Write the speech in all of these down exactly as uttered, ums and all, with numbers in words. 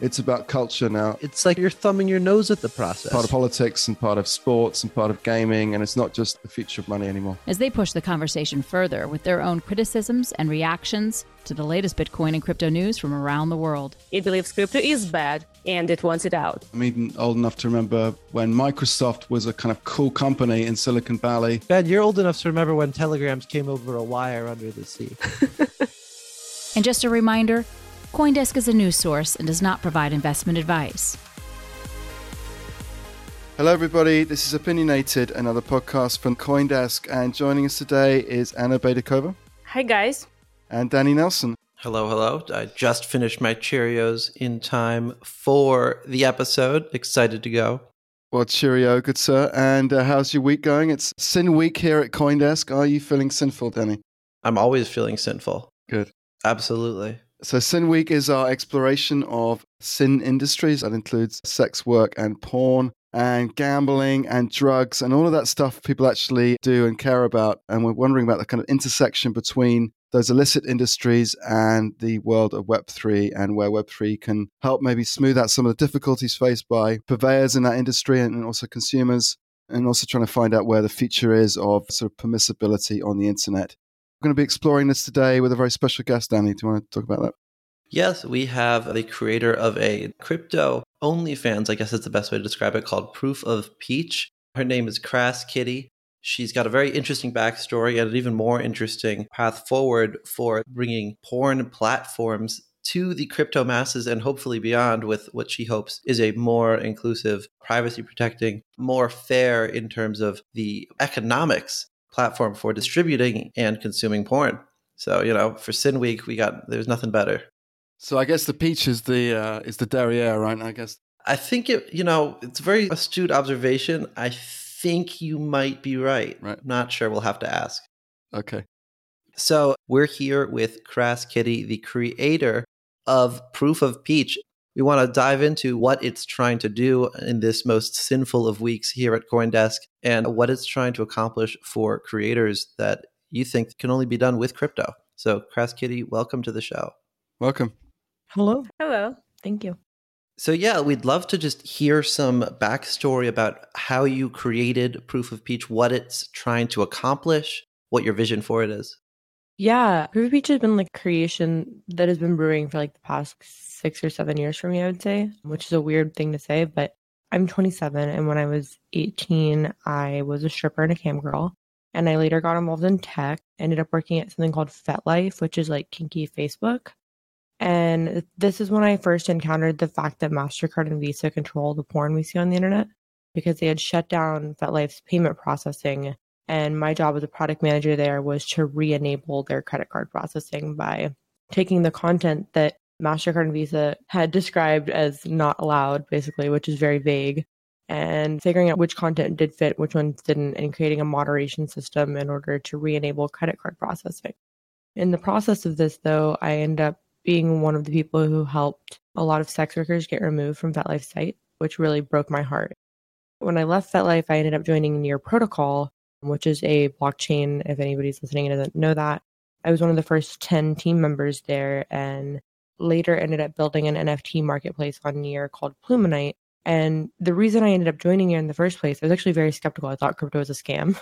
It's about culture now. It's like you're thumbing your nose at the process. Part of politics and part of sports and part of gaming, and it's not just the future of money anymore. As they push the conversation further with their own criticisms and reactions to the latest Bitcoin and crypto news from around the world. It believes crypto is bad and it wants it out. I'm even old enough to remember when Microsoft was a kind of cool company in Silicon Valley. Ben, you're old enough to remember when telegrams came over a wire under the sea. And just a reminder, CoinDesk is a news source and does not provide investment advice. Hello, everybody. This is Opinionated, another podcast from CoinDesk. And joining us today is Anna Baydakova. Hi, guys. And Danny Nelson. Hello, hello. I just finished my Cheerios in time for the episode. Excited to go. Well, cheerio, good sir. And uh, how's your week going? It's Sin Week here at CoinDesk. Are you feeling sinful, Danny? I'm always feeling sinful. Good. Absolutely. So Sin Week is our exploration of sin industries. That includes sex work and porn and gambling and drugs and all of that stuff people actually do and care about. And we're wondering about the kind of intersection between those illicit industries and the world of Web three, and where Web three can help maybe smooth out some of the difficulties faced by purveyors in that industry and also consumers, and also trying to find out where the future is of sort of permissibility on the internet. We're going to be exploring this today with a very special guest, Danny. Do you want to talk about that? Yes, we have the creator of a crypto OnlyFans, I guess that's the best way to describe it, called Proof of Peach. Her name is Crass Kitty. She's got a very interesting backstory and an even more interesting path forward for bringing porn platforms to the crypto masses and hopefully beyond with what she hopes is a more inclusive, privacy-protecting, more fair in terms of the economics platform for distributing and consuming porn. So, you know, for Sin Week, we got, there's nothing better. So I guess the peach is the uh, is the derriere, right? I guess. I think it, you know, it's a very astute observation. I think you might be right. Right. I'm not sure. We'll have to ask. Okay. So we're here with Crass Kitty, the creator of Proof of Peach. We want to dive into what it's trying to do in this most sinful of weeks here at CoinDesk and what it's trying to accomplish for creators that you think can only be done with crypto. So, Crass Kitty, welcome to the show. Welcome. Hello. Hello. Thank you. So, yeah, we'd love to just hear some backstory about how you created Proof of Peach, what it's trying to accomplish, what your vision for it is. Yeah, Proof of Peach has been like a creation that has been brewing for like the past six or seven years for me, I would say, which is a weird thing to say, but I'm twenty-seven. And when I was eighteen, I was a stripper and a cam girl. And I later got involved in tech, ended up working at something called FetLife, which is like kinky Facebook. And this is when I first encountered the fact that MasterCard and Visa control the porn we see on the internet, because they had shut down FetLife's payment processing. And my job as a product manager there was to re-enable their credit card processing by taking the content that MasterCard and Visa had described as not allowed, basically, which is very vague, and figuring out which content did fit, which ones didn't, and creating a moderation system in order to re-enable credit card processing. In the process of this, though, I ended up being one of the people who helped a lot of sex workers get removed from FetLife's site, which really broke my heart. When I left FetLife, I ended up joining Near Protocol, which is a blockchain, if anybody's listening and doesn't know that. I was one of the first ten team members there, and later ended up building an N F T marketplace on Near called Pluminite. And the reason I ended up joining Near in the first place, I was actually very skeptical. I thought crypto was a scam,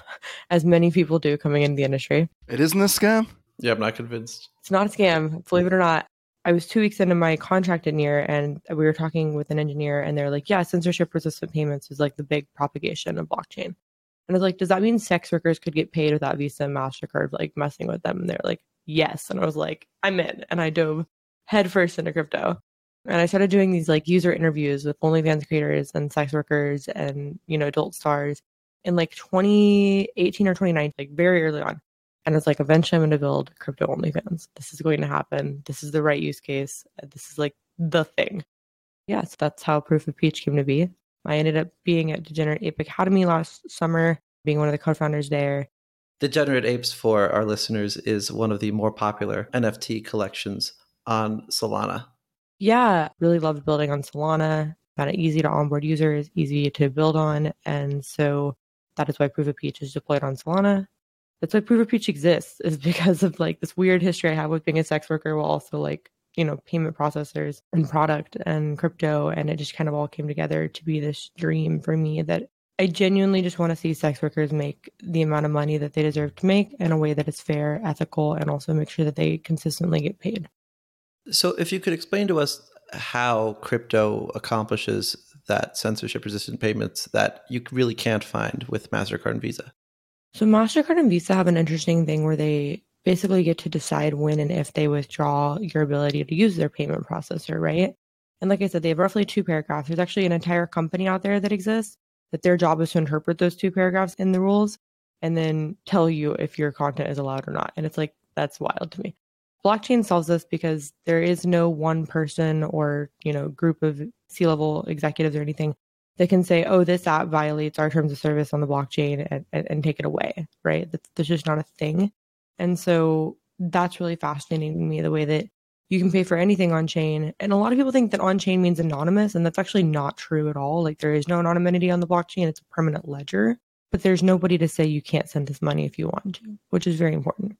as many people do coming into the industry. It isn't a scam? Yeah, I'm not convinced. It's not a scam, believe it or not. I was two weeks into my contract at Near, and we were talking with an engineer, and they're like, yeah, censorship-resistant payments is like the big propagation of blockchain. And I was like, does that mean sex workers could get paid without Visa and MasterCard like messing with them? And they're like, yes. And I was like, I'm in. And I dove headfirst into crypto. And I started doing these like user interviews with OnlyFans creators and sex workers and, you know, adult stars in like twenty eighteen or twenty nineteen, like very early on. And I was like, eventually I'm going to build crypto OnlyFans. This is going to happen. This is the right use case. This is like the thing. Yeah, so that's how Proof of Peach came to be. I ended up being at Degenerate Ape Academy last summer, being one of the co-founders there. Degenerate Apes, for our listeners, is one of the more popular N F T collections on Solana. Yeah, really loved building on Solana. found it easy to onboard users, easy to build on. And so that is why Proof of Peach is deployed on Solana. That's why Proof of Peach exists, is because of like this weird history I have with being a sex worker while also like, you know, payment processors and product and crypto. And it just kind of all came together to be this dream for me that I genuinely just want to see sex workers make the amount of money that they deserve to make in a way that is fair, ethical, and also make sure that they consistently get paid. So if you could explain to us how crypto accomplishes that censorship-resistant payments that you really can't find with MasterCard and Visa. So MasterCard and Visa have an interesting thing where they basically get to decide when and if they withdraw your ability to use their payment processor, right? And like I said, they have roughly two paragraphs. There's actually an entire company out there that exists that their job is to interpret those two paragraphs in the rules and then tell you if your content is allowed or not. And it's like, that's wild to me. Blockchain solves this because there is no one person or, you know, group of C-level executives or anything that can say, oh, this app violates our terms of service on the blockchain and, and, and take it away, right? That's, that's just not a thing. And so that's really fascinating to me, the way that you can pay for anything on chain. And a lot of people think that on chain means anonymous, and that's actually not true at all. Like there is no anonymity on the blockchain. It's a permanent ledger, but there's nobody to say you can't send this money if you want to, which is very important.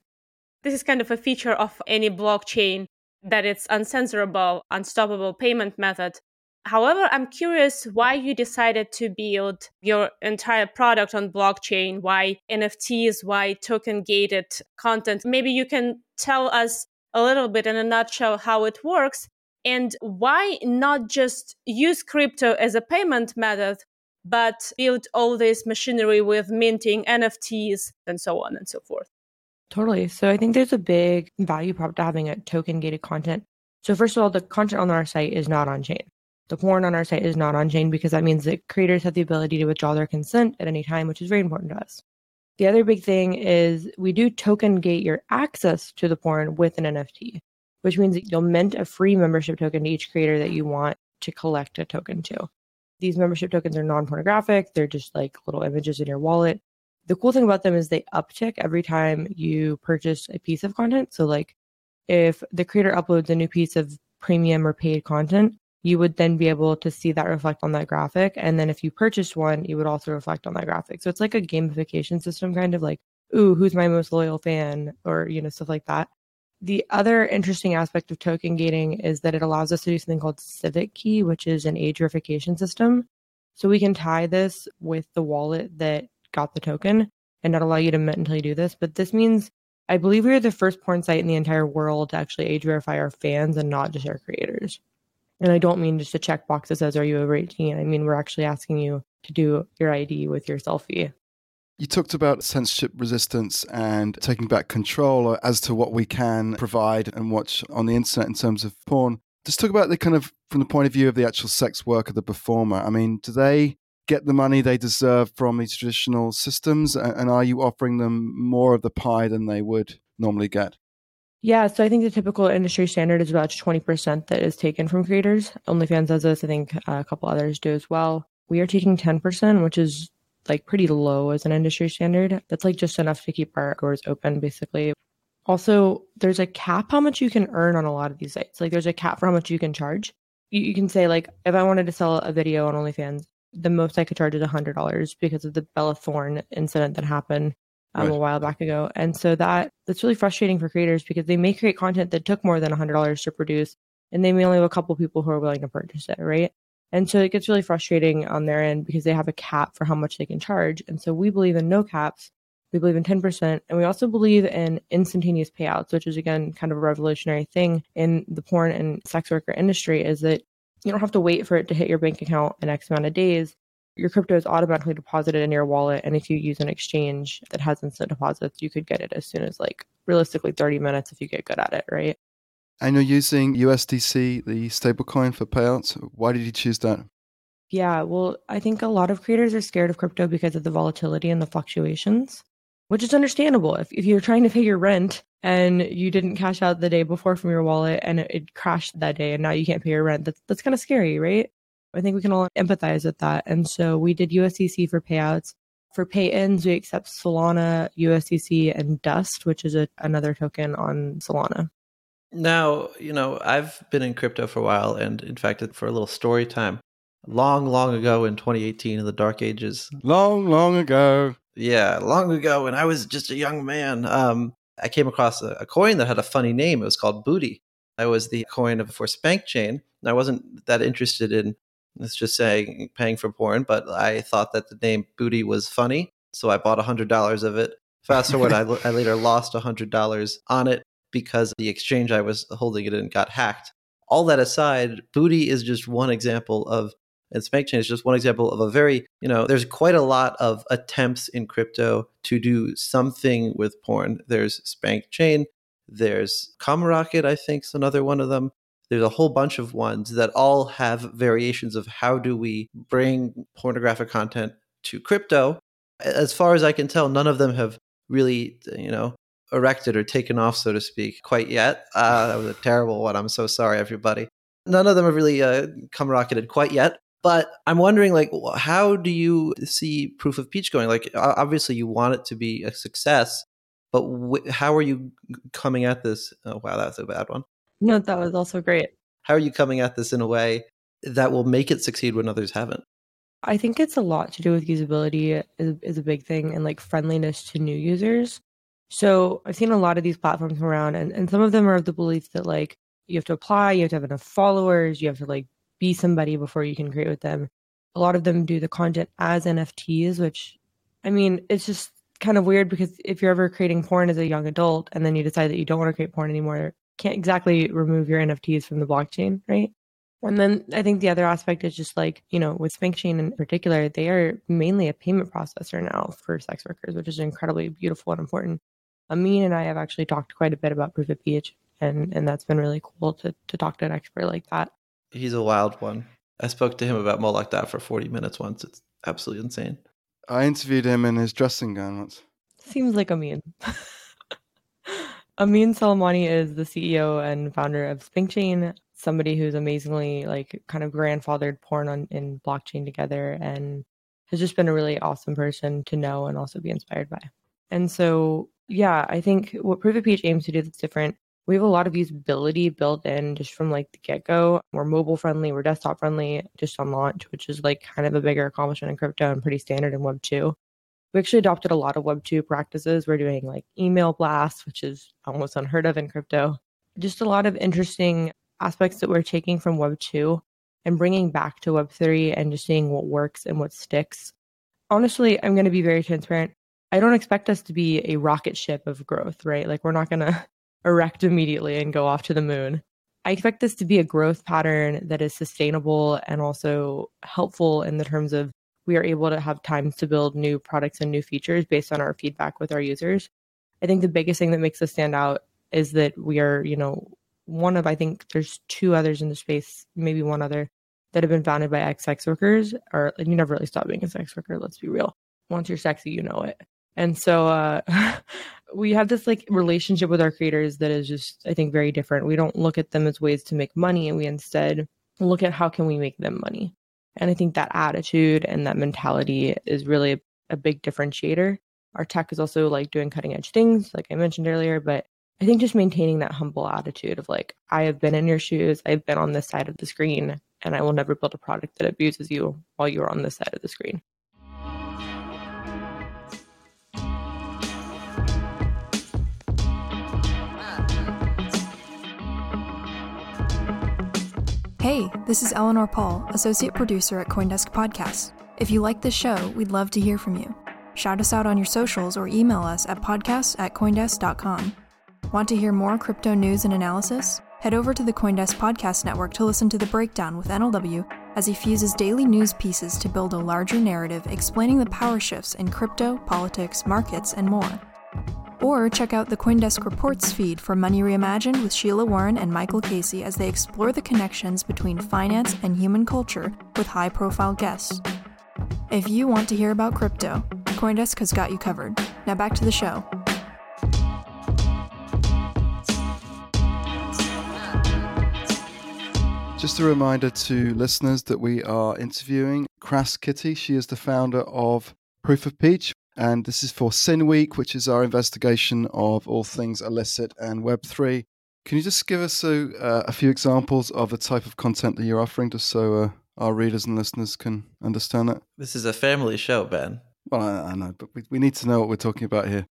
This is kind of a feature of any blockchain, that it's uncensorable, unstoppable payment method. However, I'm curious why you decided to build your entire product on blockchain, why N F Ts, why token-gated content. Maybe you can tell us a little bit in a nutshell how it works and why not just use crypto as a payment method, but build all this machinery with minting, N F Ts, and so on and so forth. Totally. So I think there's a big value prop to having a token-gated content. So first of all, the content on our site is not on-chain. The porn on our site is not on-chain because that means that creators have the ability to withdraw their consent at any time, which is very important to us. The other big thing is we do token-gate your access to the porn with an N F T, which means that you'll mint a free membership token to each creator that you want to collect a token to. These membership tokens are non-pornographic. They're just like little images in your wallet. The cool thing about them is they uptick every time you purchase a piece of content. So like if the creator uploads a new piece of premium or paid content, you would then be able to see that reflect on that graphic. And then if you purchased one, you would also reflect on that graphic. So it's like a gamification system, kind of like, ooh, who's my most loyal fan, or, you know, stuff like that. The other interesting aspect of token gating is that it allows us to do something called Civic Key, which is an age verification system. So we can tie this with the wallet that got the token and not allow you to mint until you do this. But this means I believe we are the first porn site in the entire world to actually age verify our fans and not just our creators. And I don't mean just a checkbox that says, are you over eighteen? I mean, we're actually asking you to do your I D with your selfie. You talked about censorship resistance and taking back control as to what we can provide and watch on the internet in terms of porn. Just talk about the kind of, from the point of view of the actual sex worker, the performer. I mean, do they get the money they deserve from these traditional systems? And are you offering them more of the pie than they would normally get? Yeah, so I think the typical industry standard is about twenty percent that is taken from creators. OnlyFans does this. I think a couple others do as well. We are taking ten percent, which is like pretty low as an industry standard. That's like just enough to keep our doors open, basically. Also, there's a cap how much you can earn on a lot of these sites. Like there's a cap for how much you can charge. You, you can say like, if I wanted to sell a video on OnlyFans, the most I could charge is one hundred dollars because of the Bella Thorne incident that happened Um, right. a while back ago. And so that that's really frustrating for creators because they may create content that took more than one hundred dollars to produce, and they may only have a couple people who are willing to purchase it, right? And so it gets really frustrating on their end because they have a cap for how much they can charge. And so we believe in no caps. We believe in ten percent. And we also believe in instantaneous payouts, which is, again, kind of a revolutionary thing in the porn and sex worker industry, is that you don't have to wait for it to hit your bank account in X amount of days. Your crypto is automatically deposited in your wallet. And if you use an exchange that has instant deposits, you could get it as soon as like realistically thirty minutes if you get good at it, right? And you're using U S D C, the stablecoin, for payouts. Why did you choose that? Yeah, well, I think a lot of creators are scared of crypto because of the volatility and the fluctuations, which is understandable. If, if you're trying to pay your rent and you didn't cash out the day before from your wallet and it, it crashed that day and now you can't pay your rent, that's, that's kind of scary, right? I think we can all empathize with that. And so we did U S D C for payouts. For pay-ins, we accept Solana, U S D C, and Dust, which is a, another token on Solana. Now, you know, I've been in crypto for a while. And in fact, for a little story time, long, long ago in twenty eighteen in the Dark Ages. Long, long ago. Yeah, long ago when I was just a young man. Um, I came across a, a coin that had a funny name. It was called Booty. That was the coin for Spank Chain. And I wasn't that interested in, let's just say, paying for porn, but I thought that the name Booty was funny. So I bought one hundred dollars of it. Fast forward, I, I later lost one hundred dollars on it because the exchange I was holding it in got hacked. All that aside, Booty is just one example of, and Spank Chain is just one example of a very, you know, there's quite a lot of attempts in crypto to do something with porn. There's Spank Chain, there's ComRocket, I think is another one of them. There's a whole bunch of ones that all have variations of how do we bring pornographic content to crypto. As far as I can tell, none of them have really, you know, erected or taken off, so to speak, quite yet. Uh, that was a terrible one. I'm so sorry, everybody. None of them have really uh, come rocketed quite yet. But I'm wondering, like, how do you see Proof of Peach going? Like, obviously, you want it to be a success, but wh- how are you coming at this? Oh, wow, that's a bad one. No, that was also great. How are you coming at this in a way that will make it succeed when others haven't? I think it's a lot to do with usability is, is a big thing, and like friendliness to new users. So I've seen a lot of these platforms around, and, and some of them are of the belief that like you have to apply, you have to have enough followers, you have to like be somebody before you can create with them. A lot of them do the content as N F Ts, which, I mean, it's just kind of weird because if you're ever creating porn as a young adult and then you decide that you don't want to create porn anymore, you can't exactly remove your N F Ts from the blockchain, right? And then I think the other aspect is just like, you know, with Spank Chain in particular, they are mainly a payment processor now for sex workers, which is incredibly beautiful and important. Amin and I have actually talked quite a bit about Proof of Peach, and, and that's been really cool to, to talk to an expert like that. He's a wild one. I spoke to him about Moloch DAO for forty minutes once. It's absolutely insane. I interviewed him in his dressing gown once. Seems like Amin. Amin Soleimani is the C E O and founder of Spank Chain, somebody who's amazingly like kind of grandfathered porn on in blockchain together and has just been a really awesome person to know and also be inspired by. And so, yeah, I think what Proof of Peach aims to do that's different, we have a lot of usability built in just from like the get-go. We're mobile friendly, we're desktop friendly just on launch, which is like kind of a bigger accomplishment in crypto and pretty standard in Web two. We actually adopted a lot of Web two practices. We're doing like email blasts, which is almost unheard of in crypto. Just a lot of interesting aspects that we're taking from Web two and bringing back to Web three and just seeing what works and what sticks. Honestly, I'm going to be very transparent. I don't expect us to be a rocket ship of growth, right? Like we're not going to erect immediately and go off to the moon. I expect this to be a growth pattern that is sustainable and also helpful in the terms of we are able to have times to build new products and new features based on our feedback with our users. I think the biggest thing that makes us stand out is that we are, you know, one of, I think there's two others in the space, maybe one other, that have been founded by ex-sex workers, or you never really stop being a sex worker, let's be real. Once you're sexy, you know it. And so uh, we have this like relationship with our creators that is just, I think, very different. We don't look at them as ways to make money, and we instead look at how can we make them money. And I think that attitude and that mentality is really a, a big differentiator. Our tech is also like doing cutting edge things, like I mentioned earlier, but I think just maintaining that humble attitude of like, I have been in your shoes, I've been on this side of the screen, and I will never build a product that abuses you while you're on this side of the screen. Hey, this is Eleanor Pahl, Associate Producer at CoinDesk Podcasts. If you like this show, we'd love to hear from you. Shout us out on your socials or email us at podcasts at coindesk dot com. Want to hear more crypto news and analysis? Head over to the CoinDesk Podcast Network to listen to The Breakdown with N L W as he fuses daily news pieces to build a larger narrative explaining the power shifts in crypto, politics, markets, and more. Or check out the CoinDesk Reports feed for Money Reimagined with Sheila Warren and Michael Casey as they explore the connections between finance and human culture with high-profile guests. If you want to hear about crypto, CoinDesk has got you covered. Now back to the show. Just a reminder to listeners that we are interviewing Crass Kitty. She is the founder of Proof of Peach. And this is for Sin Week, which is our investigation of all things illicit and Web three. Can you just give us a, uh, a few examples of the type of content that you're offering, just so uh, our readers and listeners can understand that. This is a family show, Ben. Well, I, I know, but we, we need to know what we're talking about here.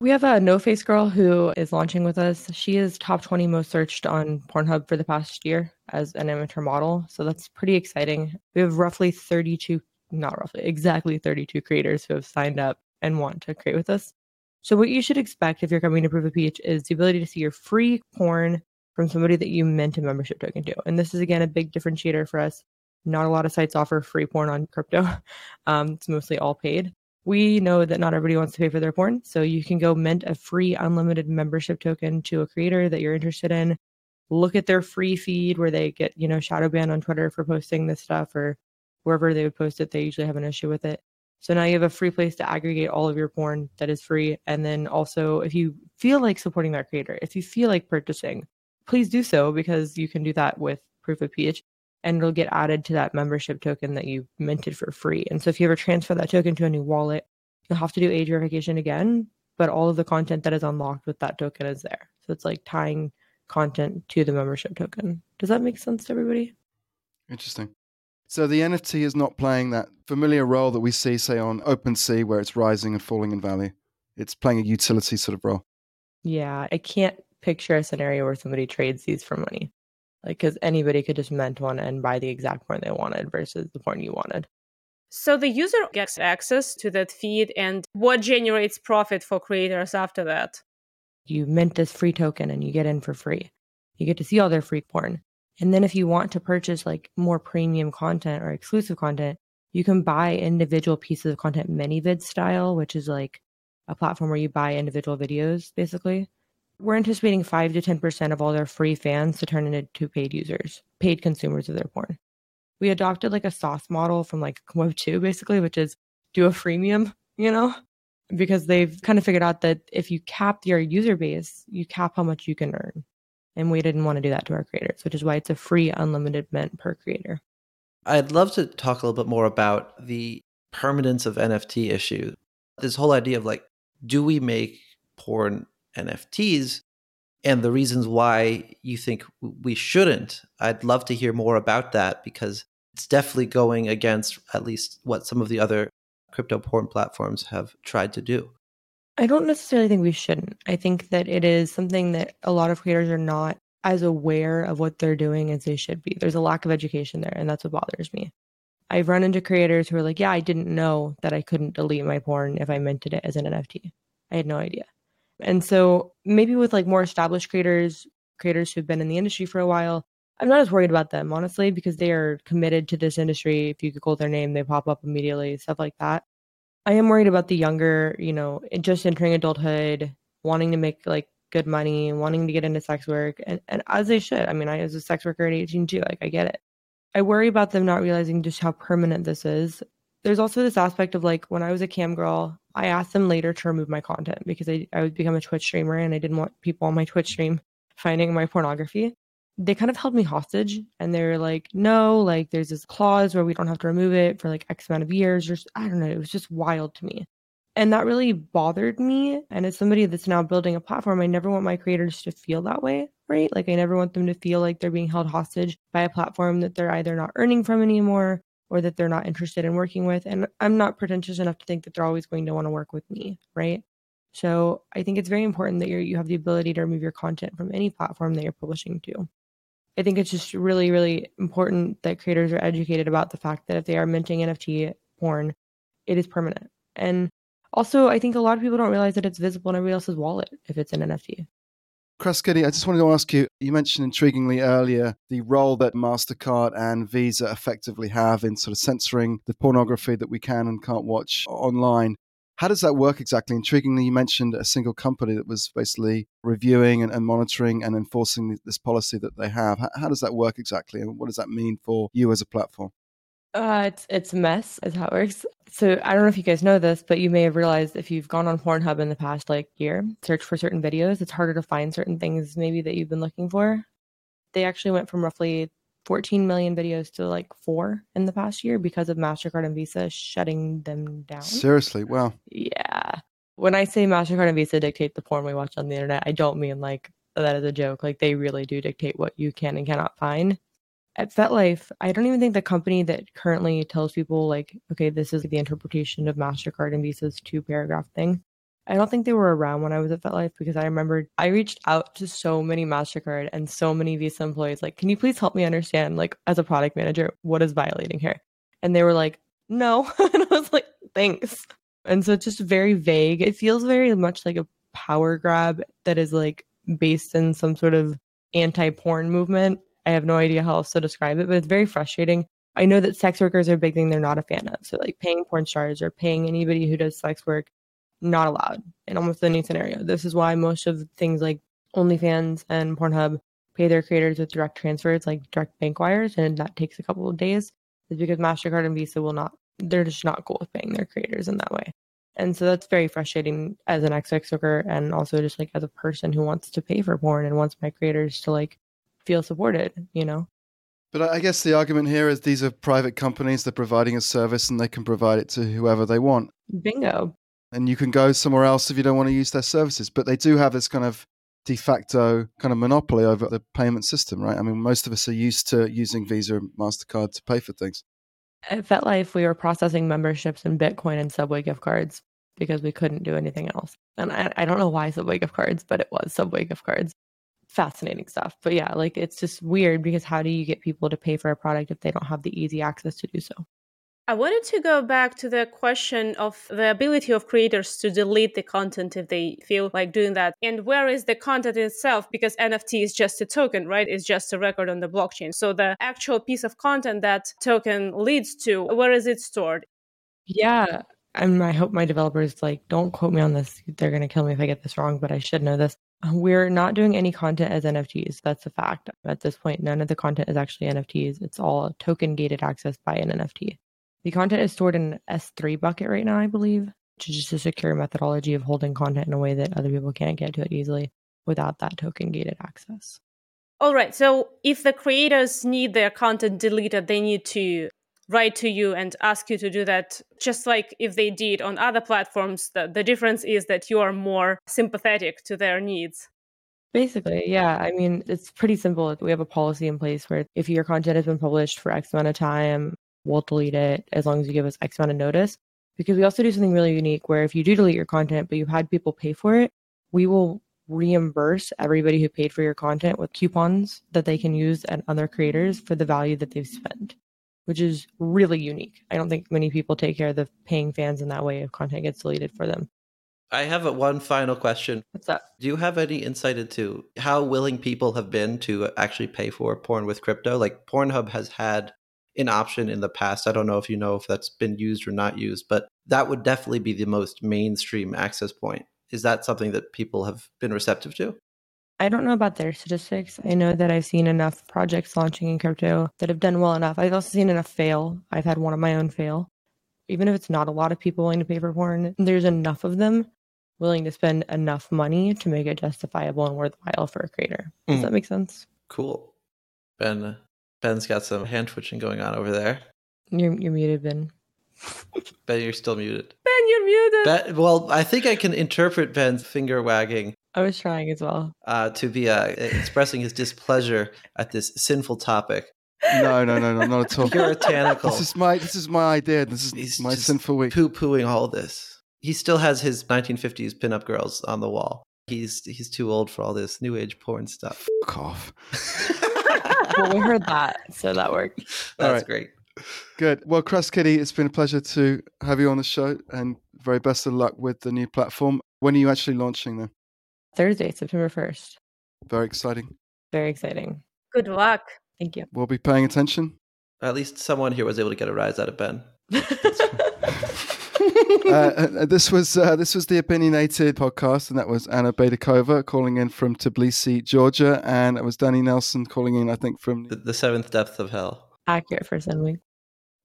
We have a no-face girl who is launching with us. She is top twenty most searched on Pornhub for the past year as an amateur model. So that's pretty exciting. We have roughly thirty-two, not roughly, exactly thirty-two creators who have signed up and want to create with us. So what you should expect if you're coming to Proof of Peach is the ability to see your free porn from somebody that you mint a membership token to. And this is, again, a big differentiator for us. Not a lot of sites offer free porn on crypto. Um, it's mostly all paid. We know that not everybody wants to pay for their porn. So you can go mint a free unlimited membership token to a creator that you're interested in. Look at their free feed where they get, you know, shadow banned on Twitter for posting this stuff, or wherever they would post it, they usually have an issue with it. So now you have a free place to aggregate all of your porn that is free. And then also, if you feel like supporting that creator, if you feel like purchasing, please do so, because you can do that with Proof of Peach and it'll get added to that membership token that you minted for free. And so if you ever transfer that token to a new wallet, you'll have to do age verification again, but all of the content that is unlocked with that token is there. So it's like tying content to the membership token. Does that make sense to everybody? Interesting. So the N F T is not playing that familiar role that we see, say, on OpenSea, where it's rising and falling in value. It's playing a utility sort of role. Yeah, I can't picture a scenario where somebody trades these for money. Like, because anybody could just mint one and buy the exact porn they wanted versus the porn you wanted. So the user gets access to that feed, and what generates profit for creators after that? You mint this free token and you get in for free. You get to see all their free porn. And then if you want to purchase like more premium content or exclusive content, you can buy individual pieces of content Manyvid style, which is like a platform where you buy individual videos, basically. We're anticipating five to ten percent of all their free fans to turn into paid users, paid consumers of their porn. We adopted like a sauce model from like Web two, basically, which is do a freemium, you know, because they've kind of figured out that if you cap your user base, you cap how much you can earn. And we didn't want to do that to our creators, which is why it's a free unlimited mint per creator. I'd love to talk a little bit more about the permanence of N F T issue. This whole idea of like, do we make porn N F Ts, and the reasons why you think we shouldn't? I'd love to hear more about that, because it's definitely going against at least what some of the other crypto porn platforms have tried to do. I don't necessarily think we shouldn't. I think that it is something that a lot of creators are not as aware of what they're doing as they should be. There's a lack of education there, and that's what bothers me. I've run into creators who are like, yeah, I didn't know that I couldn't delete my porn if I minted it as an N F T. I had no idea. And so maybe with like more established creators, creators who've been in the industry for a while, I'm not as worried about them, honestly, because they are committed to this industry. If you Google their name, they pop up immediately, stuff like that. I am worried about the younger, you know, just entering adulthood, wanting to make like good money, wanting to get into sex work, and, and as they should. I mean, I was a sex worker at eighteen too, like I get it. I worry about them not realizing just how permanent this is. There's also this aspect of like, when I was a cam girl, I asked them later to remove my content because I, I would become a Twitch streamer and I didn't want people on my Twitch stream finding my pornography. They kind of held me hostage and they were like, no, like there's this clause where we don't have to remove it for like X amount of years. Or I don't know. It was just wild to me. And that really bothered me. And as somebody that's now building a platform, I never want my creators to feel that way, right? Like I never want them to feel like they're being held hostage by a platform that they're either not earning from anymore or that they're not interested in working with. And I'm not pretentious enough to think that they're always going to want to work with me, right? So I think it's very important that you're, you have the ability to remove your content from any platform that you're publishing to. I think it's just really, really important that creators are educated about the fact that if they are minting N F T porn, it is permanent. And also, I think a lot of people don't realize that it's visible in everybody else's wallet if it's an N F T. Crass Kitty, I just wanted to ask you, you mentioned intriguingly earlier the role that MasterCard and Visa effectively have in sort of censoring the pornography that we can and can't watch online. How does that work exactly? Intriguingly, you mentioned a single company that was basically reviewing and, and monitoring and enforcing this policy that they have. How, how does that work exactly? And what does that mean for you as a platform? Uh, it's, it's a mess is how it works. So I don't know if you guys know this, but you may have realized if you've gone on Pornhub in the past like year, search for certain videos, it's harder to find certain things maybe that you've been looking for. They actually went from roughly fourteen million videos to like four in the past year because of MasterCard and Visa shutting them down. Seriously? Wow. Yeah. When I say MasterCard and Visa dictate the porn we watch on the internet, I don't mean like that is a joke. Like they really do dictate what you can and cannot find. at FetLife, I don't even think the company that currently tells people like, okay, this is the interpretation of MasterCard and Visa's two paragraph thing. I don't think they were around when I was at FetLife, because I remembered I reached out to so many MasterCard and so many Visa employees, like, can you please help me understand, like, as a product manager, what is violating here? And they were like, no. And I was like, thanks. And so it's just very vague. It feels very much like a power grab that is like based in some sort of anti-porn movement. I have no idea how else to describe it, but it's very frustrating. I know that sex workers are a big thing they're not a fan of. So like paying porn stars or paying anybody who does sex work, not allowed in almost any scenario. This is why most of things like OnlyFans and Pornhub pay their creators with direct transfers, like direct bank wires, and that takes a couple of days. It's because MasterCard and Visa will not, they're just not cool with paying their creators in that way. And so that's very frustrating as an ex-sex worker, and also just like as a person who wants to pay for porn and wants my creators to like feel supported, you know? But I guess the argument here is these are private companies, they're providing a service and they can provide it to whoever they want. Bingo. And you can go somewhere else if you don't want to use their services. But they do have this kind of de facto kind of monopoly over the payment system, right? I mean, most of us are used to using Visa and MasterCard to pay for things. At FetLife, we were processing memberships in Bitcoin and Subway gift cards because we couldn't do anything else. And I, I don't know why Subway gift cards, but it was Subway gift cards. Fascinating stuff. But yeah, like it's just weird because how do you get people to pay for a product if they don't have the easy access to do so? I wanted to go back to the question of the ability of creators to delete the content if they feel like doing that. And where is the content itself? Because N F T is just a token, right? It's just a record on the blockchain. So the actual piece of content that token leads to, where is it stored? Yeah. And I hope my developers, like, don't quote me on this. They're going to kill me if I get this wrong, but I should know this. We're not doing any content as N F Ts. That's a fact. At this point, none of the content is actually N F Ts. It's all token gated access by an N F T. The content is stored in an S three bucket right now, I believe, which is just a secure methodology of holding content in a way that other people can't get to it easily without that token-gated access. All right. So if the creators need their content deleted, they need to write to you and ask you to do that, just like if they did on other platforms. The, the difference is that you are more sympathetic to their needs. Basically, yeah. I mean, it's pretty simple. We have a policy in place where if your content has been published for X amount of time, we'll delete it as long as you give us X amount of notice, because we also do something really unique where if you do delete your content, but you've had people pay for it, we will reimburse everybody who paid for your content with coupons that they can use and other creators for the value that they've spent, which is really unique. I don't think many people take care of the paying fans in that way if content gets deleted for them. I have a one final question. What's that? Do you have any insight into how willing people have been to actually pay for porn with crypto? Like Pornhub has had an option in the past. I don't know if you know if that's been used or not used, but that would definitely be the most mainstream access point. Is that something that people have been receptive to? I don't know about their statistics. I know that I've seen enough projects launching in crypto that have done well enough. I've also seen enough fail. I've had one of my own fail. Even if it's not a lot of people willing to pay for porn, there's enough of them willing to spend enough money to make it justifiable and worthwhile for a creator. Does mm. that make sense? Cool. Ben, Ben's got some hand twitching going on over there. You're, you're muted, Ben. Ben, you're still muted. Ben, you're muted. Ben, well, I think I can interpret Ben's finger wagging. I was trying as well. Uh, to be uh, expressing his displeasure at this sinful topic. No, no, no, no, not at all. Puritanical. This is my, this is my idea. This is He's my sinful week. Poo-pooing all this. He still has his nineteen fifties pinup girls on the wall. He's he's too old for all this new age porn stuff. Fuck off. Well, we heard that, so that worked. That's right. Great. Good. Well, Crass Kitty, it's been a pleasure to have you on the show, and very best of luck with the new platform. When are you actually launching then? Thursday, September first. Very exciting. Very exciting. Good luck. Thank you. We'll be paying attention. At least someone here was able to get a rise out of Ben. uh, this was uh, this was the Opinionated podcast, and that was Anna Baydakova calling in from Tbilisi, Georgia, and it was Danny Nelson calling in, I think, from the, the seventh depth of hell. Accurate for Sin Week.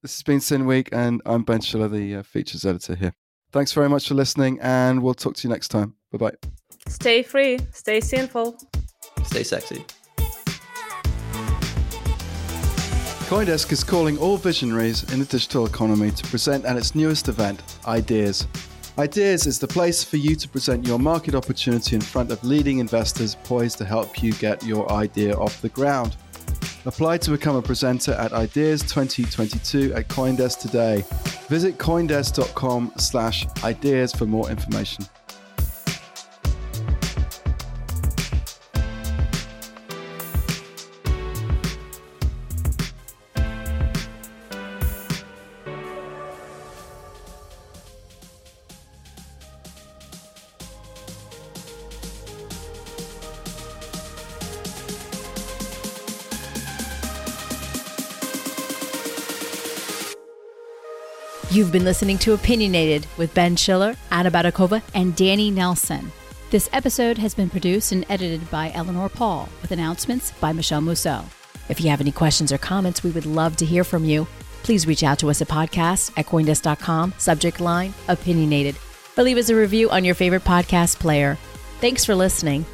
This has been Sin Week, and I'm Ben Schiller, the uh, features editor here. Thanks very much for listening, and we'll talk to you next time. Bye bye. Stay free, stay sinful, stay sexy. CoinDesk is calling all visionaries in the digital economy to present at its newest event, Ideas. Ideas is the place for you to present your market opportunity in front of leading investors poised to help you get your idea off the ground. Apply to become a presenter at Ideas twenty twenty-two at CoinDesk today. Visit coindesk.com slash ideas for more information. You've been listening to Opinionated with Ben Schiller, Anna Baydakova, and Danny Nelson. This episode has been produced and edited by Eleanor Pahl, with announcements by Michele Musso. If you have any questions or comments, we would love to hear from you. Please reach out to us at podcast at coindesk dot com, subject line, opinionated, or leave us a review on your favorite podcast player. Thanks for listening.